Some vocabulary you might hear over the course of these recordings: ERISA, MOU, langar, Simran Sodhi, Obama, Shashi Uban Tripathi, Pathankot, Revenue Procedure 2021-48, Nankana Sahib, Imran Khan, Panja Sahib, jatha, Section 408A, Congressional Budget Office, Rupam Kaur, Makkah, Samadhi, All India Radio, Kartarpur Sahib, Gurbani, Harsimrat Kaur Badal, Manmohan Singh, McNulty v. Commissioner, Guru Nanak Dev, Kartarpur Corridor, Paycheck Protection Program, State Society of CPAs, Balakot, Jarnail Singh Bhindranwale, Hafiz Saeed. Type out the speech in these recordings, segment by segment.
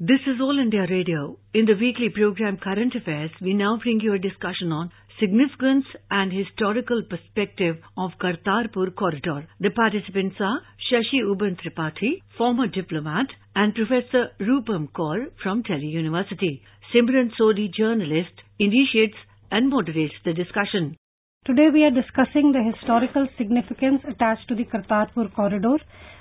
This is All India Radio. In the weekly program Current Affairs, we now bring you a discussion on significance and historical perspective of Kartarpur Corridor. The participants are Shashi Uban Tripathi, former diplomat, and Professor Rupam Kaur from Delhi University. Simran Sodhi, journalist, initiates and moderates the discussion. Today we are discussing the historical significance attached to the Kartarpur Corridor.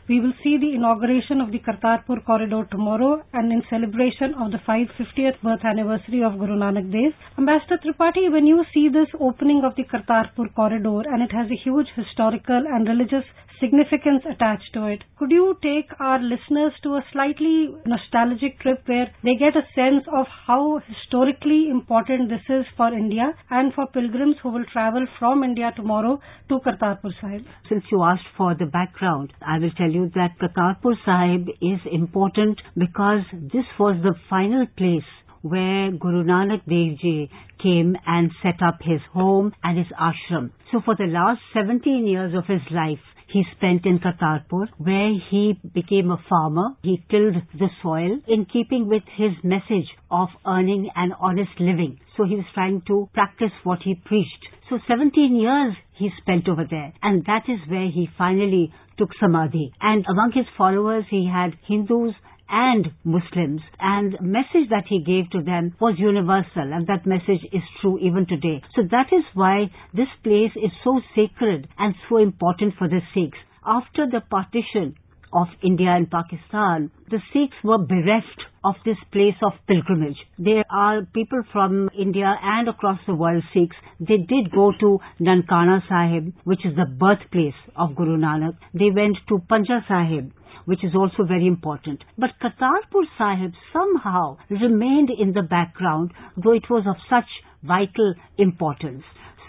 We will see the inauguration of the Kartarpur Corridor tomorrow, and in celebration of the 550th birth anniversary of Guru Nanak Dev. Ambassador Tripathi, when you see this opening of the Kartarpur Corridor, and it has a huge historical and religious significance attached to it, could you take our listeners to a slightly nostalgic trip where they get a sense of how historically important this is for India and for pilgrims who will travel from India tomorrow to Kartarpur Sahib? Since you asked for the background, I will tell you that Kartarpur Sahib is important because this was the final place where Guru Nanak Dev Ji came and set up his home and his ashram. So for the last 17 years of his life, he spent in Kartarpur, where he became a farmer. He tilled the soil in keeping with his message of earning an honest living. So he was trying to practice what he preached. So 17 years he spent over there, and that is where he finally took Samadhi. And among his followers he had Hindus and Muslims, and the message that he gave to them was universal, and that message is true even today. So that is why this place is so sacred and so important for the Sikhs. After the partition of India and Pakistan, the Sikhs were bereft of this place of pilgrimage. There are people from India and across the world, Sikhs. They did go to Nankana Sahib, which is the birthplace of Guru Nanak. They went to Panja Sahib, which is also very important. But Kartarpur Sahib somehow remained in the background, though it was of such vital importance.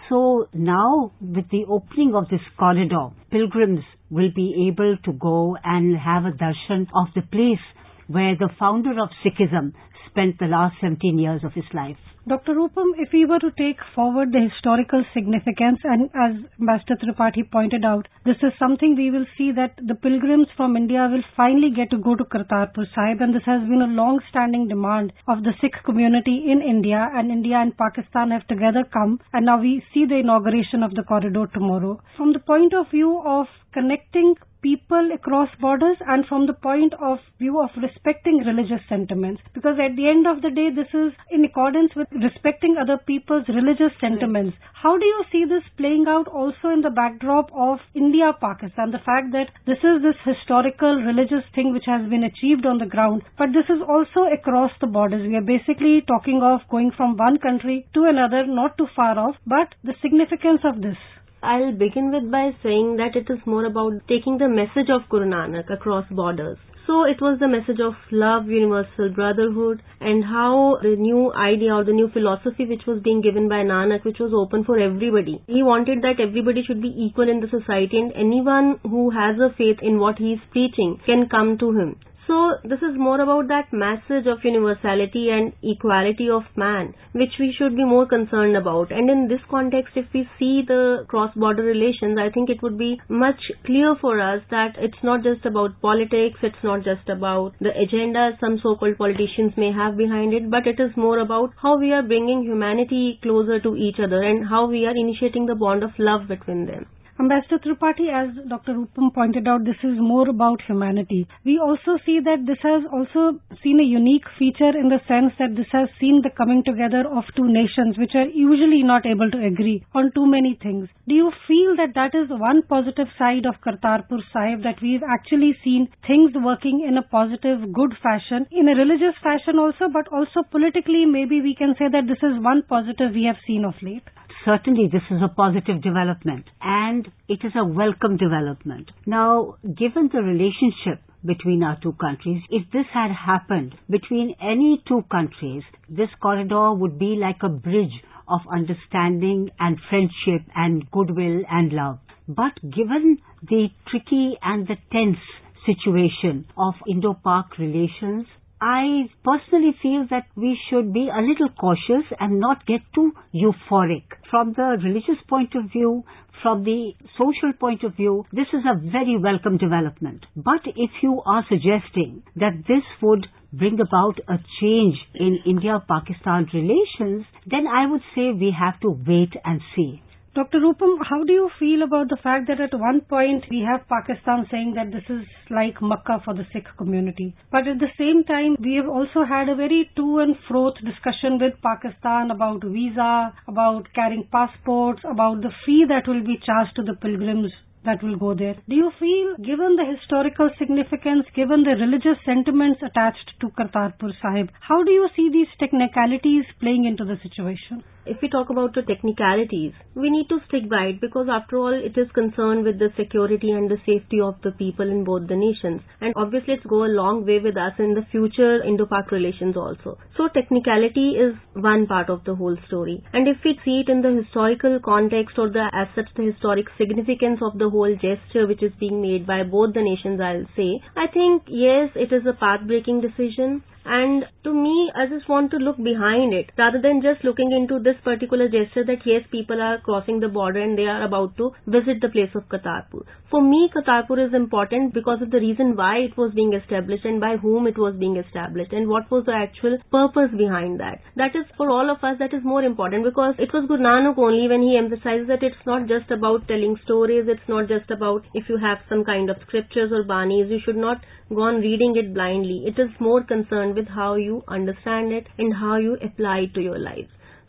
So now, with the opening of this corridor, pilgrims will be able to go and have a darshan of the place where the founder of Sikhism spent the last 17 years of his life. Dr. Rupam, if we were to take forward the historical significance, and as Ambassador Tripathi pointed out, this is something we will see that the pilgrims from India will finally get to go to Kartarpur Sahib, and this has been a long-standing demand of the Sikh community in India, and India and Pakistan have together come, and now we see the inauguration of the corridor tomorrow. From the point of view of connecting people across borders, and from the point of view of respecting religious sentiments, because at the end of the day this is in accordance with respecting other people's religious sentiments. Right. How do you see this playing out also in the backdrop of India-Pakistan, the fact that this is this historical religious thing which has been achieved on the ground, but this is also across the borders. We are basically talking of going from one country to another, not too far off, but the significance of this. I'll begin with by saying that it is more about taking the message of Guru Nanak across borders. So it was the message of love, universal brotherhood, and how the new idea or the new philosophy which was being given by Nanak, which was open for everybody. He wanted that everybody should be equal in the society, and anyone who has a faith in what he is preaching can come to him. So this is more about that message of universality and equality of man, which we should be more concerned about. And in this context, if we see the cross-border relations, I think it would be much clear for us that it's not just about politics, it's not just about the agenda some so-called politicians may have behind it, but it is more about how we are bringing humanity closer to each other and how we are initiating the bond of love between them. Ambassador Tripathi, as Dr. Rupam pointed out, this is more about humanity. We also see that this has also seen a unique feature in the sense that this has seen the coming together of two nations which are usually not able to agree on too many things. Do you feel that that is one positive side of Kartarpur Sahib, that we've actually seen things working in a positive, good fashion, in a religious fashion also, but also politically maybe we can say that this is one positive we have seen of late? Certainly this is a positive development, and it is a welcome development. Now, given the relationship between our two countries, if this had happened between any two countries, this corridor would be like a bridge of understanding and friendship and goodwill and love. But given the tricky and the tense situation of Indo-Pak relations, I personally feel that we should be a little cautious and not get too euphoric. From the religious point of view, from the social point of view, this is a very welcome development. But if you are suggesting that this would bring about a change in India-Pakistan relations, then I would say we have to wait and see. Dr. Rupam, how do you feel about the fact that at one point we have Pakistan saying that this is like Makkah for the Sikh community, but at the same time we have also had a very to and fro discussion with Pakistan about visa, about carrying passports, about the fee that will be charged to the pilgrims that will go there. Do you feel, given the historical significance, given the religious sentiments attached to Kartarpur Sahib, how do you see these technicalities playing into the situation? If we talk about the technicalities, we need to stick by it because after all it is concerned with the security and the safety of the people in both the nations, and obviously it's go a long way with us in the future Indo-Pak relations also. So technicality is one part of the whole story, and if we see it in the historical context or the as such the historic significance of the whole gesture which is being made by both the nations, I'll say, I think yes, it is a path-breaking decision. And to me, I just want to look behind it rather than just looking into this particular gesture that yes, people are crossing the border and they are about to visit the place of Kartarpur. For me, Kartarpur is important because of the reason why it was being established and by whom it was being established and what was the actual purpose behind that. That is, for all of us, that is more important because it was Guru Nanak only when he emphasizes that it's not just about telling stories, it's not just about if you have some kind of scriptures or banis, you should not go on reading it blindly. It is more concerned with how you understand it and how you apply it to your lives.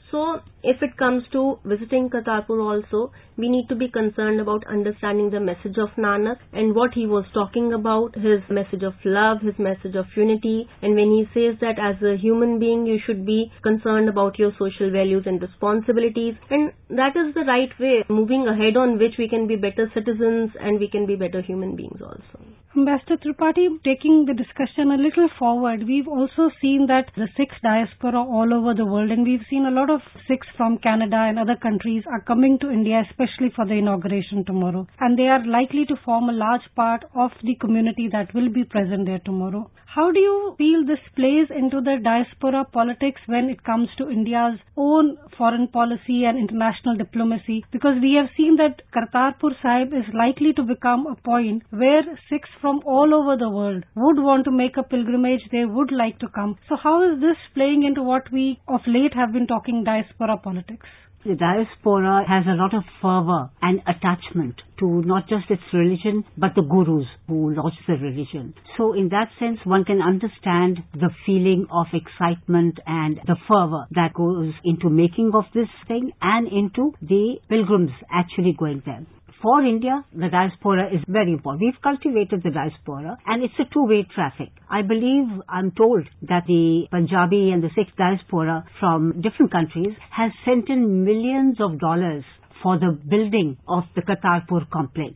So if it comes to visiting Kartarpur also, we need to be concerned about understanding the message of Nanak and what he was talking about, his message of love, his message of unity, and when he says that as a human being you should be concerned about your social values and responsibilities, and that is the right way, moving ahead on which we can be better citizens and we can be better human beings also. Ambassador Tripathi, taking the discussion a little forward, we've also seen that the Sikh diaspora all over the world, and we've seen a lot of Sikhs from Canada and other countries are coming to India, especially for the inauguration tomorrow. And they are likely to form a large part of the community that will be present there tomorrow. How do you feel this plays into the diaspora politics when it comes to India's own foreign policy and international diplomacy? Because we have seen that Kartarpur Sahib is likely to become a point where Sikhs from all over the world would want to make a pilgrimage, they would like to come. So how is this playing into what we of late have been talking diaspora politics? The diaspora has a lot of fervor and attachment to not just its religion, but the gurus who lodge the religion. So in that sense, one can understand the feeling of excitement and the fervor that goes into making of this thing and into the pilgrims actually going there. For India, the diaspora is very important. We've cultivated the diaspora and it's a two-way traffic. I believe, I'm told, that the Punjabi and the Sikh diaspora from different countries has sent in millions of dollars for the building of the Kartarpur complex.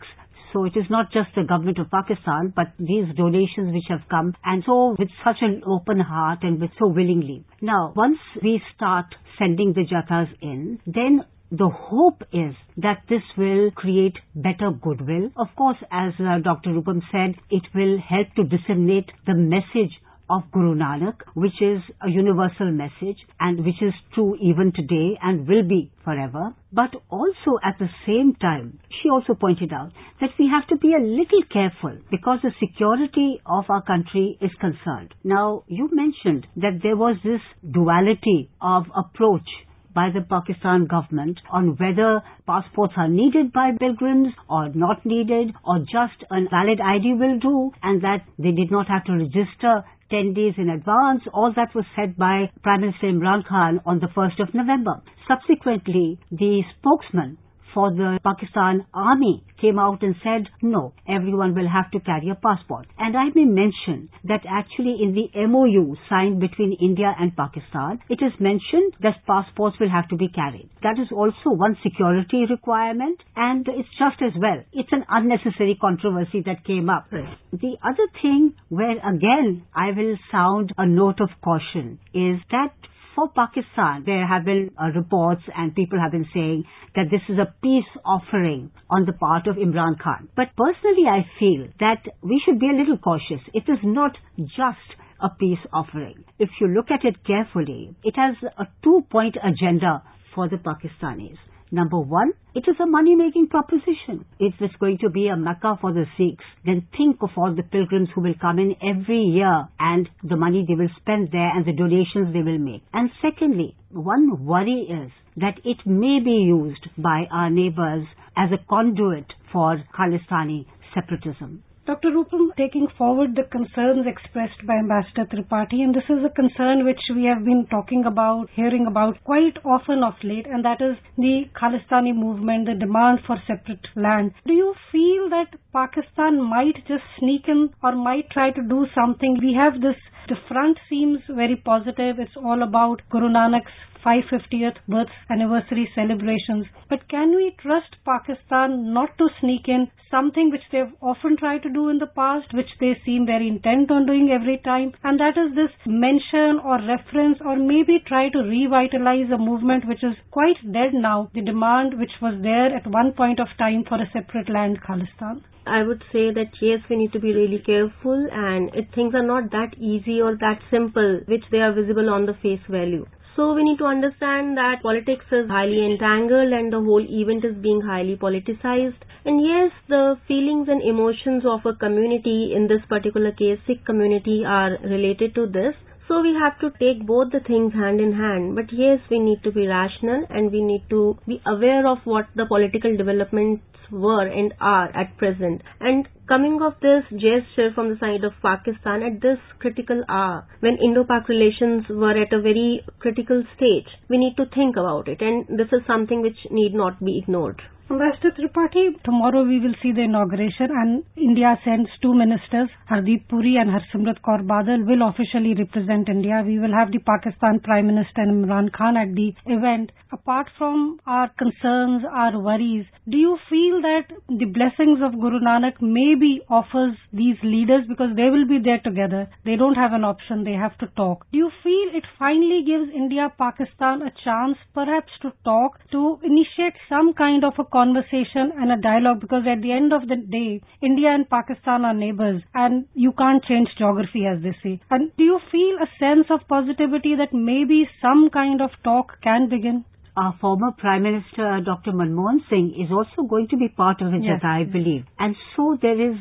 So it is not just the government of Pakistan, but these donations which have come, and so with such an open heart and with so willingly. Now, once we start sending the jathas in, then the hope is that this will create better goodwill. Of course, as Dr. Rupam said, it will help to disseminate the message of Guru Nanak, which is a universal message and which is true even today and will be forever. But also at the same time, she also pointed out that we have to be a little careful because the security of our country is concerned. Now, you mentioned that there was this duality of approach by the Pakistan government on whether passports are needed by pilgrims or not needed, or just a valid ID will do, and that they did not have to register 10 days in advance. All that was said by Prime Minister Imran Khan on the 1st of November. Subsequently, the spokesman for the Pakistan army came out and said, no, everyone will have to carry a passport. And I may mention that actually in the MOU signed between India and Pakistan, it is mentioned that passports will have to be carried. That is also one security requirement, and it's just as well. It's an unnecessary controversy that came up. Right. The other thing where again I will sound a note of caution is that for Pakistan, there have been reports and people have been saying that this is a peace offering on the part of Imran Khan. But personally, I feel that we should be a little cautious. It is not just a peace offering. If you look at it carefully, it has a two-point agenda for the Pakistanis. Number one, it is a money-making proposition. If it's going to be a Mecca for the Sikhs, then think of all the pilgrims who will come in every year and the money they will spend there and the donations they will make. And secondly, one worry is that it may be used by our neighbours as a conduit for Khalistani separatism. Dr. Rupam, taking forward the concerns expressed by Ambassador Tripathi, and this is a concern which we have been talking about, hearing about quite often of late, and that is the Khalistani movement, the demand for separate land. Do you feel that Pakistan might just sneak in or might try to do something? We have this, the front seems very positive. It's all about Guru Nanak's 550th birth anniversary celebrations. But can we trust Pakistan not to sneak in something which they've often tried to do in the past, which they seem very intent on doing every time, and that is this mention or reference or maybe try to revitalize a movement which is quite dead now, the demand which was there at one point of time for a separate land, Khalistan? I would say that yes, we need to be really careful, and things are not that easy or that simple, which they are visible on the face value. So we need to understand that politics is highly entangled and the whole event is being highly politicized. And yes, the feelings and emotions of a community, in this particular case, Sikh community, are related to this. So we have to take both the things hand in hand. But yes, we need to be rational and we need to be aware of what the political developments were and are at present. And coming of this gesture from the side of Pakistan at this critical hour, when Indo-Pak relations were at a very critical stage, we need to think about it, and this is something which need not be ignored. Ambassador Tripathi, tomorrow we will see the inauguration, and India sends two ministers, Hardeep Puri and Harsimrat Kaur Badal, will officially represent India. We will have the Pakistan Prime Minister Imran Khan at the event. Apart from our concerns, our worries, do you feel that the blessings of Guru Nanak maybe offers these leaders, because they will be there together? They don't have an option. They have to talk. Do you feel it finally gives India, Pakistan a chance perhaps to talk, to initiate some kind of a conversation and a dialogue, because at the end of the day, India and Pakistan are neighbors and you can't change geography, as they say. And do you feel a sense of positivity that maybe some kind of talk can begin? Our former Prime Minister, Dr. Manmohan Singh, is also going to be part of it, yes, that I believe. And so there is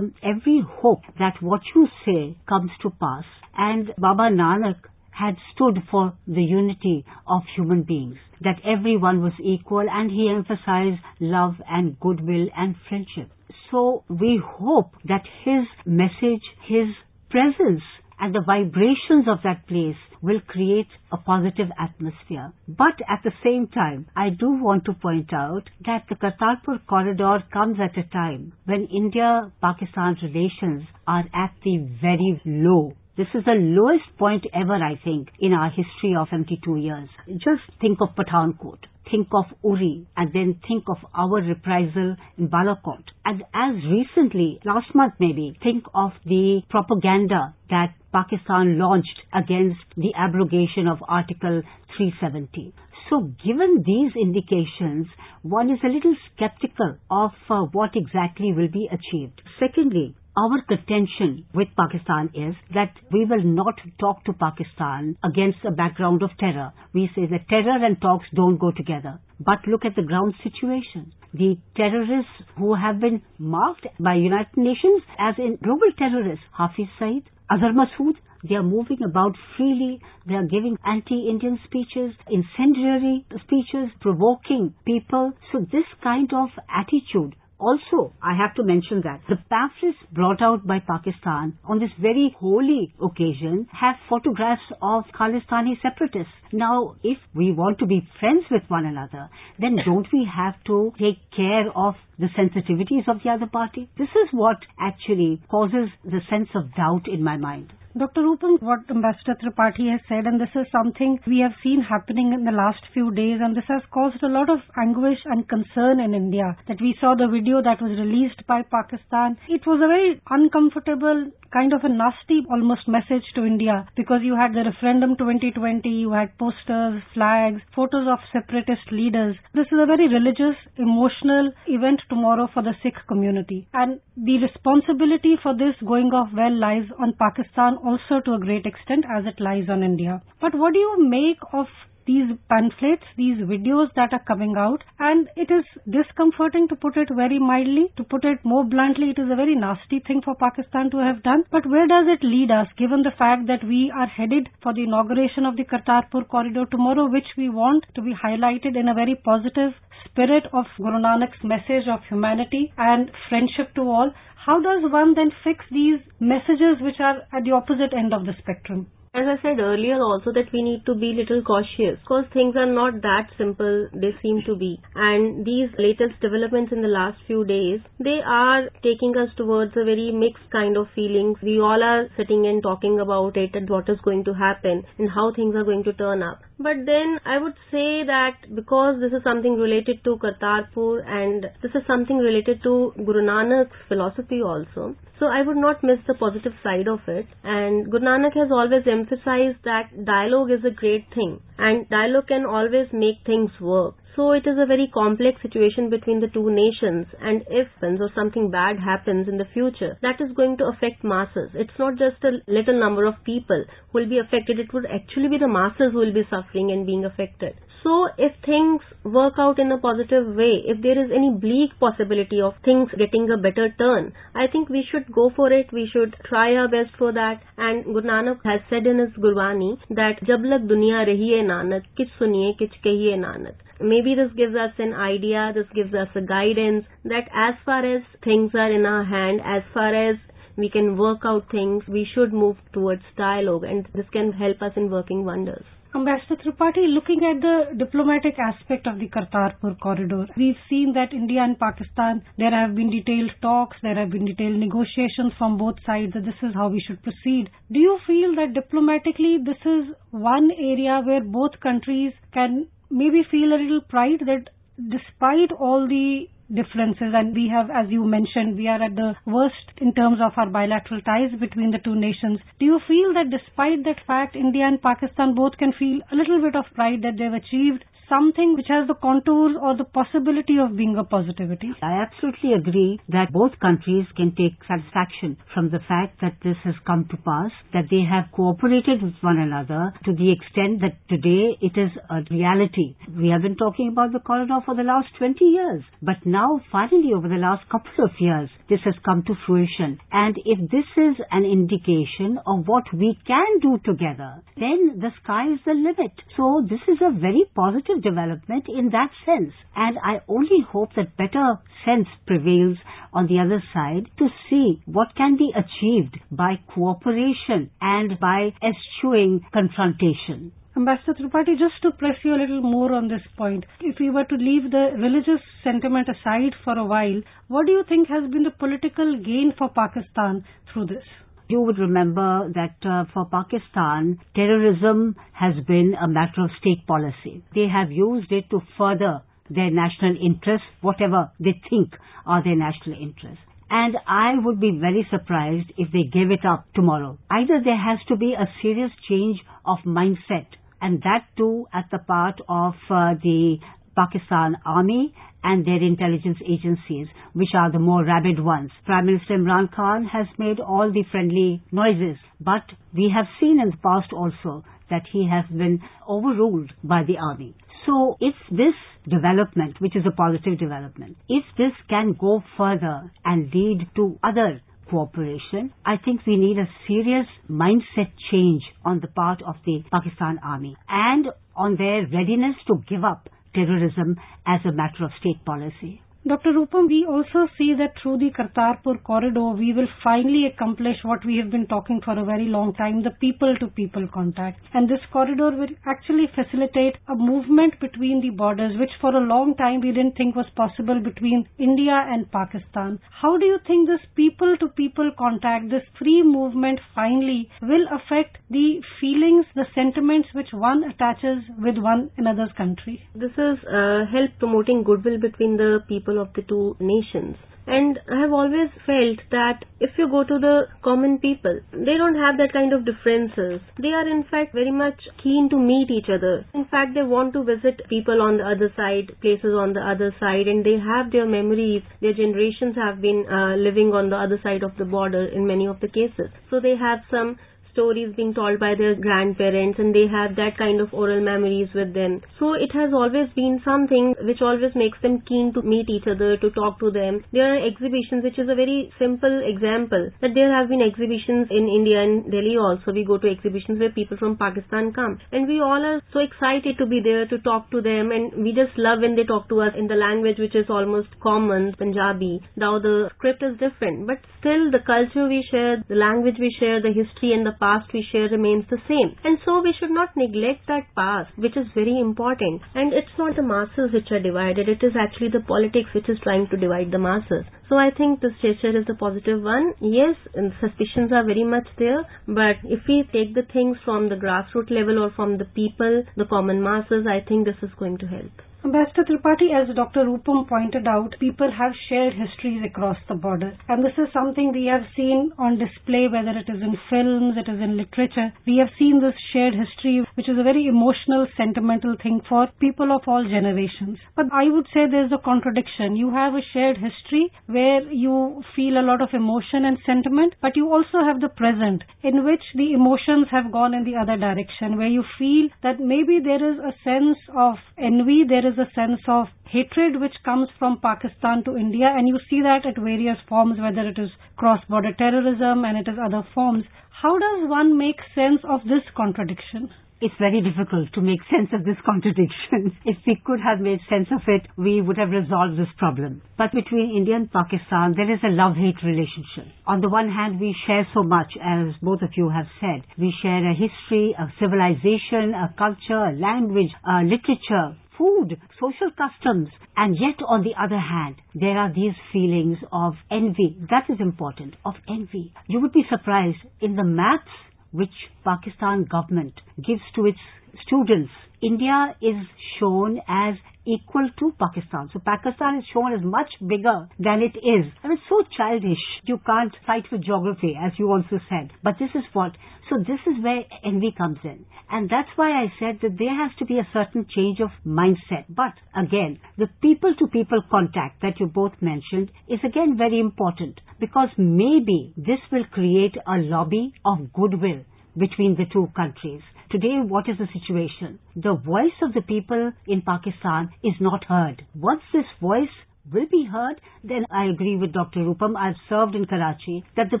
every hope that what you say comes to pass. And Baba Nanak had stood for the unity of human beings, that everyone was equal, and he emphasized love and goodwill and friendship. So we hope that his message, his presence and the vibrations of that place will create a positive atmosphere. But at the same time, I do want to point out that the Kartarpur Corridor comes at a time when India-Pakistan relations are at the very low. This is the lowest point ever, I think, in our history of 72 years. Just think of Pathankot, think of Uri, and then think of our reprisal in Balakot. And as recently, last month maybe, think of the propaganda that Pakistan launched against the abrogation of Article 370. So given these indications, one is a little skeptical of what exactly will be achieved. Secondly, our contention with Pakistan is that we will not talk to Pakistan against a background of terror. We say that terror and talks don't go together. But look at the ground situation. The terrorists who have been marked by United Nations as in global terrorists, Hafiz Saeed, Adar Masood, they are moving about freely, they are giving anti-Indian speeches, incendiary speeches, provoking people. So this kind of attitude, also, I have to mention that the pamphlets brought out by Pakistan on this very holy occasion have photographs of Khalistani separatists. Now, if we want to be friends with one another, then don't we have to take care of the sensitivities of the other party? This is what actually causes the sense of doubt in my mind. Dr. Rupam, what Ambassador Tripathi has said, and this is something we have seen happening in the last few days, and this has caused a lot of anguish and concern in India, that we saw the video that was released by Pakistan. It was a very uncomfortable kind of a nasty almost message to India, because you had the referendum 2020, you had posters, flags, photos of separatist leaders. This is a very religious, emotional event tomorrow for the Sikh community. And the responsibility for this going off well lies on Pakistan also to a great extent as it lies on India. But what do you make of these pamphlets, these videos that are coming out? And it is discomforting, to put it very mildly. To put it more bluntly, it is a very nasty thing for Pakistan to have done. But where does it lead us, given the fact that we are headed for the inauguration of the Kartarpur Corridor tomorrow, which we want to be highlighted in a very positive spirit of Guru Nanak's message of humanity and friendship to all? How does one then fix these messages which are at the opposite end of the spectrum? As I said earlier also, that we need to be little cautious, because things are not that simple they seem to be. And these latest developments in the last few days, they are taking us towards a very mixed kind of feelings. We all are sitting and talking about it and what is going to happen and how things are going to turn up. But then I would say that because this is something related to Kartarpur and this is something related to Guru Nanak's philosophy also, so I would not miss the positive side of it. And Guru Nanak has always emphasized that dialogue is a great thing and dialogue can always make things work. So it is a very complex situation between the two nations, and if something bad happens in the future, that is going to affect masses. It's not just a little number of people who will be affected, it would actually be the masses who will be suffering and being affected. So if things work out in a positive way, if there is any bleak possibility of things getting a better turn, I think we should go for it. We should try our best for that. And Guru Nanak has said in his Gurbani that jab lag duniya rahiye Nanak, kich suniye kich kahiye Nanak. Maybe this gives us an idea, this gives us a guidance that as far as things are in our hand, as far as we can work out things, we should move towards dialogue, and this can help us in working wonders. Ambassador Tripathi, looking at the diplomatic aspect of the Kartarpur corridor, we've seen that India and Pakistan, there have been detailed talks, there have been detailed negotiations from both sides that this is how we should proceed. Do you feel that diplomatically this is one area where both countries can maybe feel a little pride that despite all the differences, and we have, as you mentioned, we are at the worst in terms of our bilateral ties between the two nations. Do you feel that despite that fact, India and Pakistan both can feel a little bit of pride that they've achieved something which has the contours or the possibility of being a positivity? I absolutely agree that both countries can take satisfaction from the fact that this has come to pass, that they have cooperated with one another to the extent that today it is a reality. We have been talking about the corridor for the last 20 years, but now finally over the last couple of years, this has come to fruition. And if this is an indication of what we can do together, then the sky is the limit. So this is a very positive development in that sense, and I only hope that better sense prevails on the other side to see what can be achieved by cooperation and by eschewing confrontation. Ambassador Tripathi, just to press you a little more on this point, if we were to leave the religious sentiment aside for a while, what do you think has been the political gain for Pakistan through this? You would remember that for Pakistan, terrorism has been a matter of state policy. They have used it to further their national interests, whatever they think are their national interests. And I would be very surprised if they gave it up tomorrow. Either there has to be a serious change of mindset, and that too at the part of the Pakistan Army and their intelligence agencies, which are the more rabid ones. Prime Minister Imran Khan has made all the friendly noises, but we have seen in the past also that he has been overruled by the army. So if this development, which is a positive development, if this can go further and lead to other cooperation, I think we need a serious mindset change on the part of the Pakistan Army and on their readiness to give up terrorism as a matter of state policy. Dr. Rupam, we also see that through the Kartarpur corridor, we will finally accomplish what we have been talking for a very long time, the people-to-people contact. And this corridor will actually facilitate a movement between the borders, which for a long time we didn't think was possible between India and Pakistan. How do you think this people-to-people contact, this free movement finally will affect the feelings, the sentiments which one attaches with one another's country? This is help promoting goodwill between the people of the two nations. And I have always felt that if you go to the common people, they don't have that kind of differences. They are in fact very much keen to meet each other. In fact, they want to visit people on the other side, places on the other side, and they have their memories. Their generations have been living on the other side of the border in many of the cases. So they have some stories being told by their grandparents, and they have that kind of oral memories with them. So it has always been something which always makes them keen to meet each other, to talk to them. There are exhibitions, which is a very simple example, that there have been exhibitions in India and Delhi also. We go to exhibitions where people from Pakistan come, and we all are so excited to be there, to talk to them, and we just love when they talk to us in the language which is almost common, Punjabi. Now the script is different, but still the culture we share, the language we share, the history and the past we share remains the same. And so we should not neglect that past, which is very important. And it's not the masses which are divided, it is actually the politics which is trying to divide the masses. So I think this gesture is a positive one. Yes, and suspicions are very much there, but if we take the things from the grassroots level or from the people, the common masses, I think this is going to help. Ambassador Tripathi, as Dr. Rupam pointed out, people have shared histories across the border. And this is something we have seen on display, whether it is in films, it is in literature. We have seen this shared history, which is a very emotional, sentimental thing for people of all generations. But I would say there's a contradiction. You have a shared history where you feel a lot of emotion and sentiment, but you also have the present, in which the emotions have gone in the other direction, where you feel that maybe there is a sense of envy, there is a sense of hatred which comes from Pakistan to India, and you see that at various forms, whether it is cross-border terrorism and it is other forms. How does one make sense of this contradiction? It's very difficult to make sense of this contradiction. If we could have made sense of it, we would have resolved this problem. But between India and Pakistan, there is a love-hate relationship. On the one hand, we share so much, as both of you have said. We share a history, a civilization, a culture, a language, a literature, food, social customs, and yet on the other hand, there are these feelings of envy. That is important, of envy. You would be surprised in the maths which Pakistan government gives to its students. India is shown as equal to Pakistan. So Pakistan is shown as much bigger than it is. I mean, so childish. You can't fight with geography, as you also said. But this is what... So this is where envy comes in. And that's why I said that there has to be a certain change of mindset. But again, the people-to-people contact that you both mentioned is again very important, because maybe this will create a lobby of goodwill between the two countries. Today, what is the situation? The voice of the people in Pakistan is not heard. Once this voice will be heard, then I agree with Dr. Rupam. I've served in Karachi, that the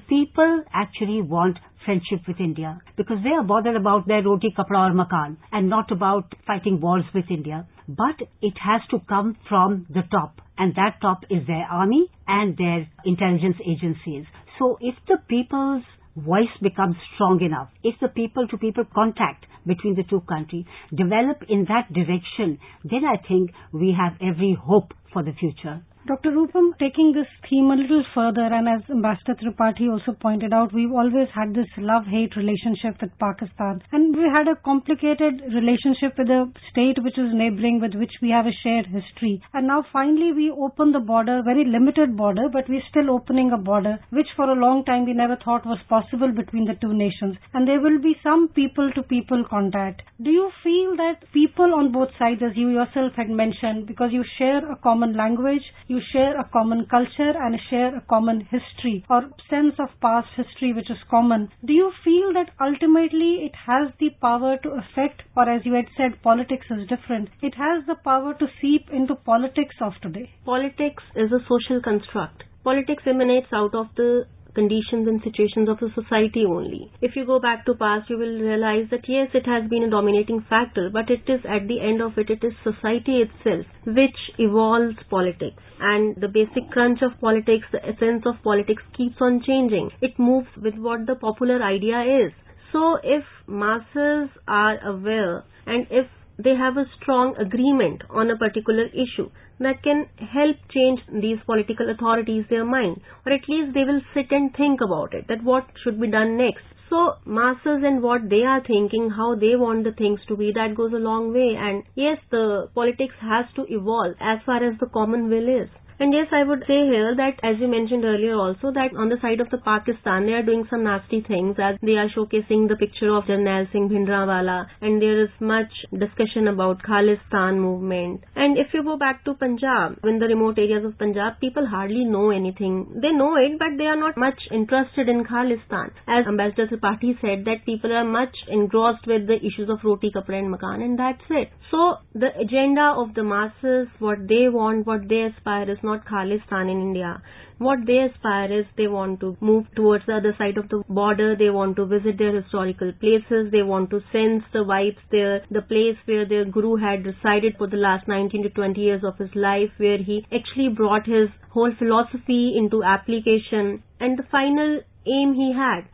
people actually want friendship with India, because they are bothered about their roti, kapra or makan, and not about fighting wars with India. But it has to come from the top, and that top is their army and their intelligence agencies. So if the people's voice becomes strong enough, if the people-to-people contact between the two countries develop in that direction, then I think we have every hope for the future. Dr. Rupam, taking this theme a little further, and as Ambassador Tripathi also pointed out, we've always had this love-hate relationship with Pakistan, and we had a complicated relationship with a state which is neighboring, with which we have a shared history. And now finally we open the border, very limited border, but we're still opening a border, which for a long time we never thought was possible between the two nations. And there will be some people-to-people contact. Do you feel that people on both sides, as you yourself had mentioned, because you share a common language, you share a common culture and share a common history or sense of past history which is common. Do you feel that ultimately it has the power to affect, or as you had said, politics is different, it has the power to seep into politics of today? Politics is a social construct. Politics emanates out of the conditions and situations of the society only. If you go back to past, you will realize that yes, it has been a dominating factor, but it is at the end of it is society itself which evolves politics. And the basic crunch of politics, the essence of politics keeps on changing. It moves with what the popular idea is. So if masses are aware, and if they have a strong agreement on a particular issue, that can help change these political authorities their mind, or at least they will sit and think about it, that what should be done next. So masses and what they are thinking, how they want the things to be, that goes a long way. And yes, the politics has to evolve as far as the common will is. And yes, I would say here that, as you mentioned earlier also, that on the side of the Pakistan, they are doing some nasty things, as they are showcasing the picture of Jarnail Singh Bhindranwale, and there is much discussion about Khalistan movement. And if you go back to Punjab, in the remote areas of Punjab, people hardly know anything. They know it, but they are not much interested in Khalistan. As Ambassador Tripathi said, that people are much engrossed with the issues of roti, kapda and makan, and that's it. So the agenda of the masses, what they want, what they aspire is not Khalistan in India. What they aspire is they want to move towards the other side of the border, they want to visit their historical places, they want to sense the vibes there, the place where their guru had resided for the last 19 to 20 years of his life, where he actually brought his whole philosophy into application. And the final aim he had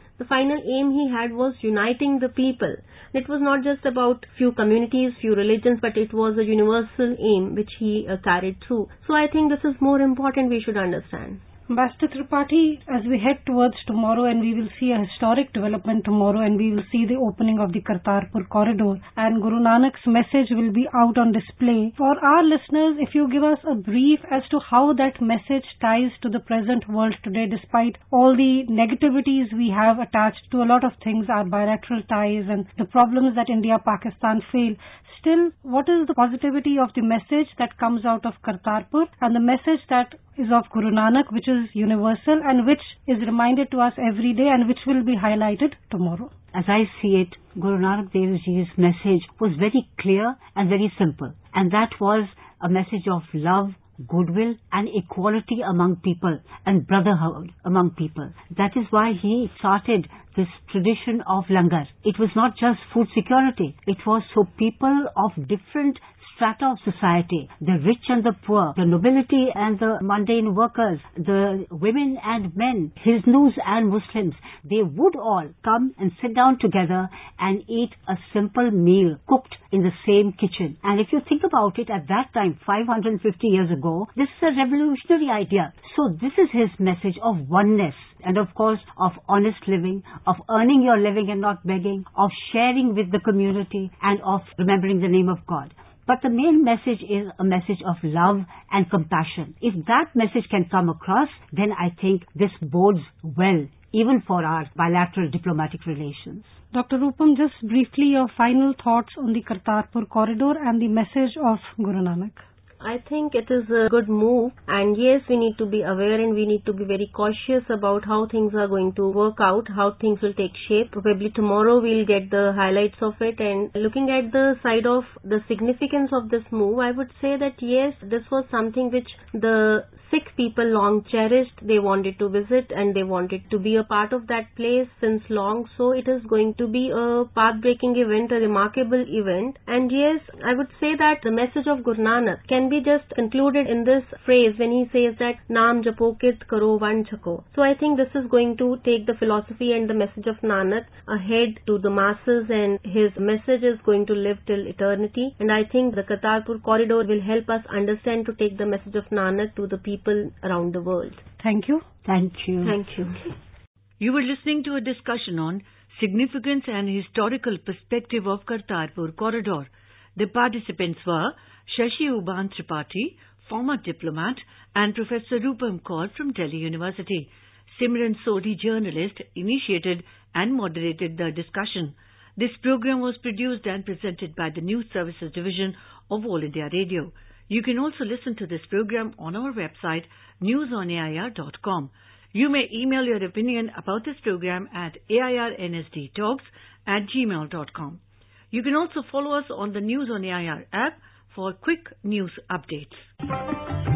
was uniting the people. It was not just about few communities, few religions, but it was a universal aim which he carried through. So I think this is more important we should understand. Ambassador Tripathi, as we head towards tomorrow, and we will see a historic development tomorrow, and we will see the opening of the Kartarpur Corridor, and Guru Nanak's message will be out on display. For our listeners, if you give us a brief as to how that message ties to the present world today, despite all the negativities we have attached to a lot of things, our bilateral ties and the problems that India-Pakistan face, still, what is the positivity of the message that comes out of Kartarpur and the message that is of Guru Nanak, which is universal and which is reminded to us every day and which will be highlighted tomorrow? As I see it, Guru Nanak Dev Ji's message was very clear and very simple. And that was a message of love, goodwill and equality among people and brotherhood among people. That is why he started this tradition of langar. It was not just food security. It was so people of different strata of society, the rich and the poor, the nobility and the mundane workers, the women and men, Hindus and Muslims, they would all come and sit down together and eat a simple meal cooked in the same kitchen. And if you think about it, at that time, 550 years ago, this is a revolutionary idea. So this is his message of oneness and of course of honest living, of earning your living and not begging, of sharing with the community and of remembering the name of God. But the main message is a message of love and compassion. If that message can come across, then I think this bodes well, even for our bilateral diplomatic relations. Dr. Rupam, just briefly your final thoughts on the Kartarpur Corridor and the message of Guru Nanak. I think it is a good move, and yes, we need to be aware and we need to be very cautious about how things are going to work out, how things will take shape. Probably tomorrow we'll get the highlights of it, and looking at the side of the significance of this move, I would say that yes, this was something which the Sikh people long cherished. They wanted to visit and they wanted to be a part of that place since long, so it is going to be a path-breaking event, a remarkable event. And yes, I would say that the message of Guru Nanak can be just included in this phrase when he says that naam japo kit karo van chako. So I think this is going to take the philosophy and the message of Nanak ahead to the masses, and his message is going to live till eternity. And I think the Kartarpur Corridor will help us understand to take the message of Nanak to the people around the world. Thank you. Thank you. Thank you. You were listening to a discussion on significance and historical perspective of Kartarpur Corridor. The participants were Shashi Uban Tripathi, former diplomat, and Professor Rupam Kaur from Delhi University. Simran Sodhi, journalist, initiated and moderated the discussion. This program was produced and presented by the News Services Division of All India Radio. You can also listen to this program on our website, newsonair.com. You may email your opinion about this program at airnsdtalks@gmail.com. You can also follow us on the News on AIR app for quick news updates.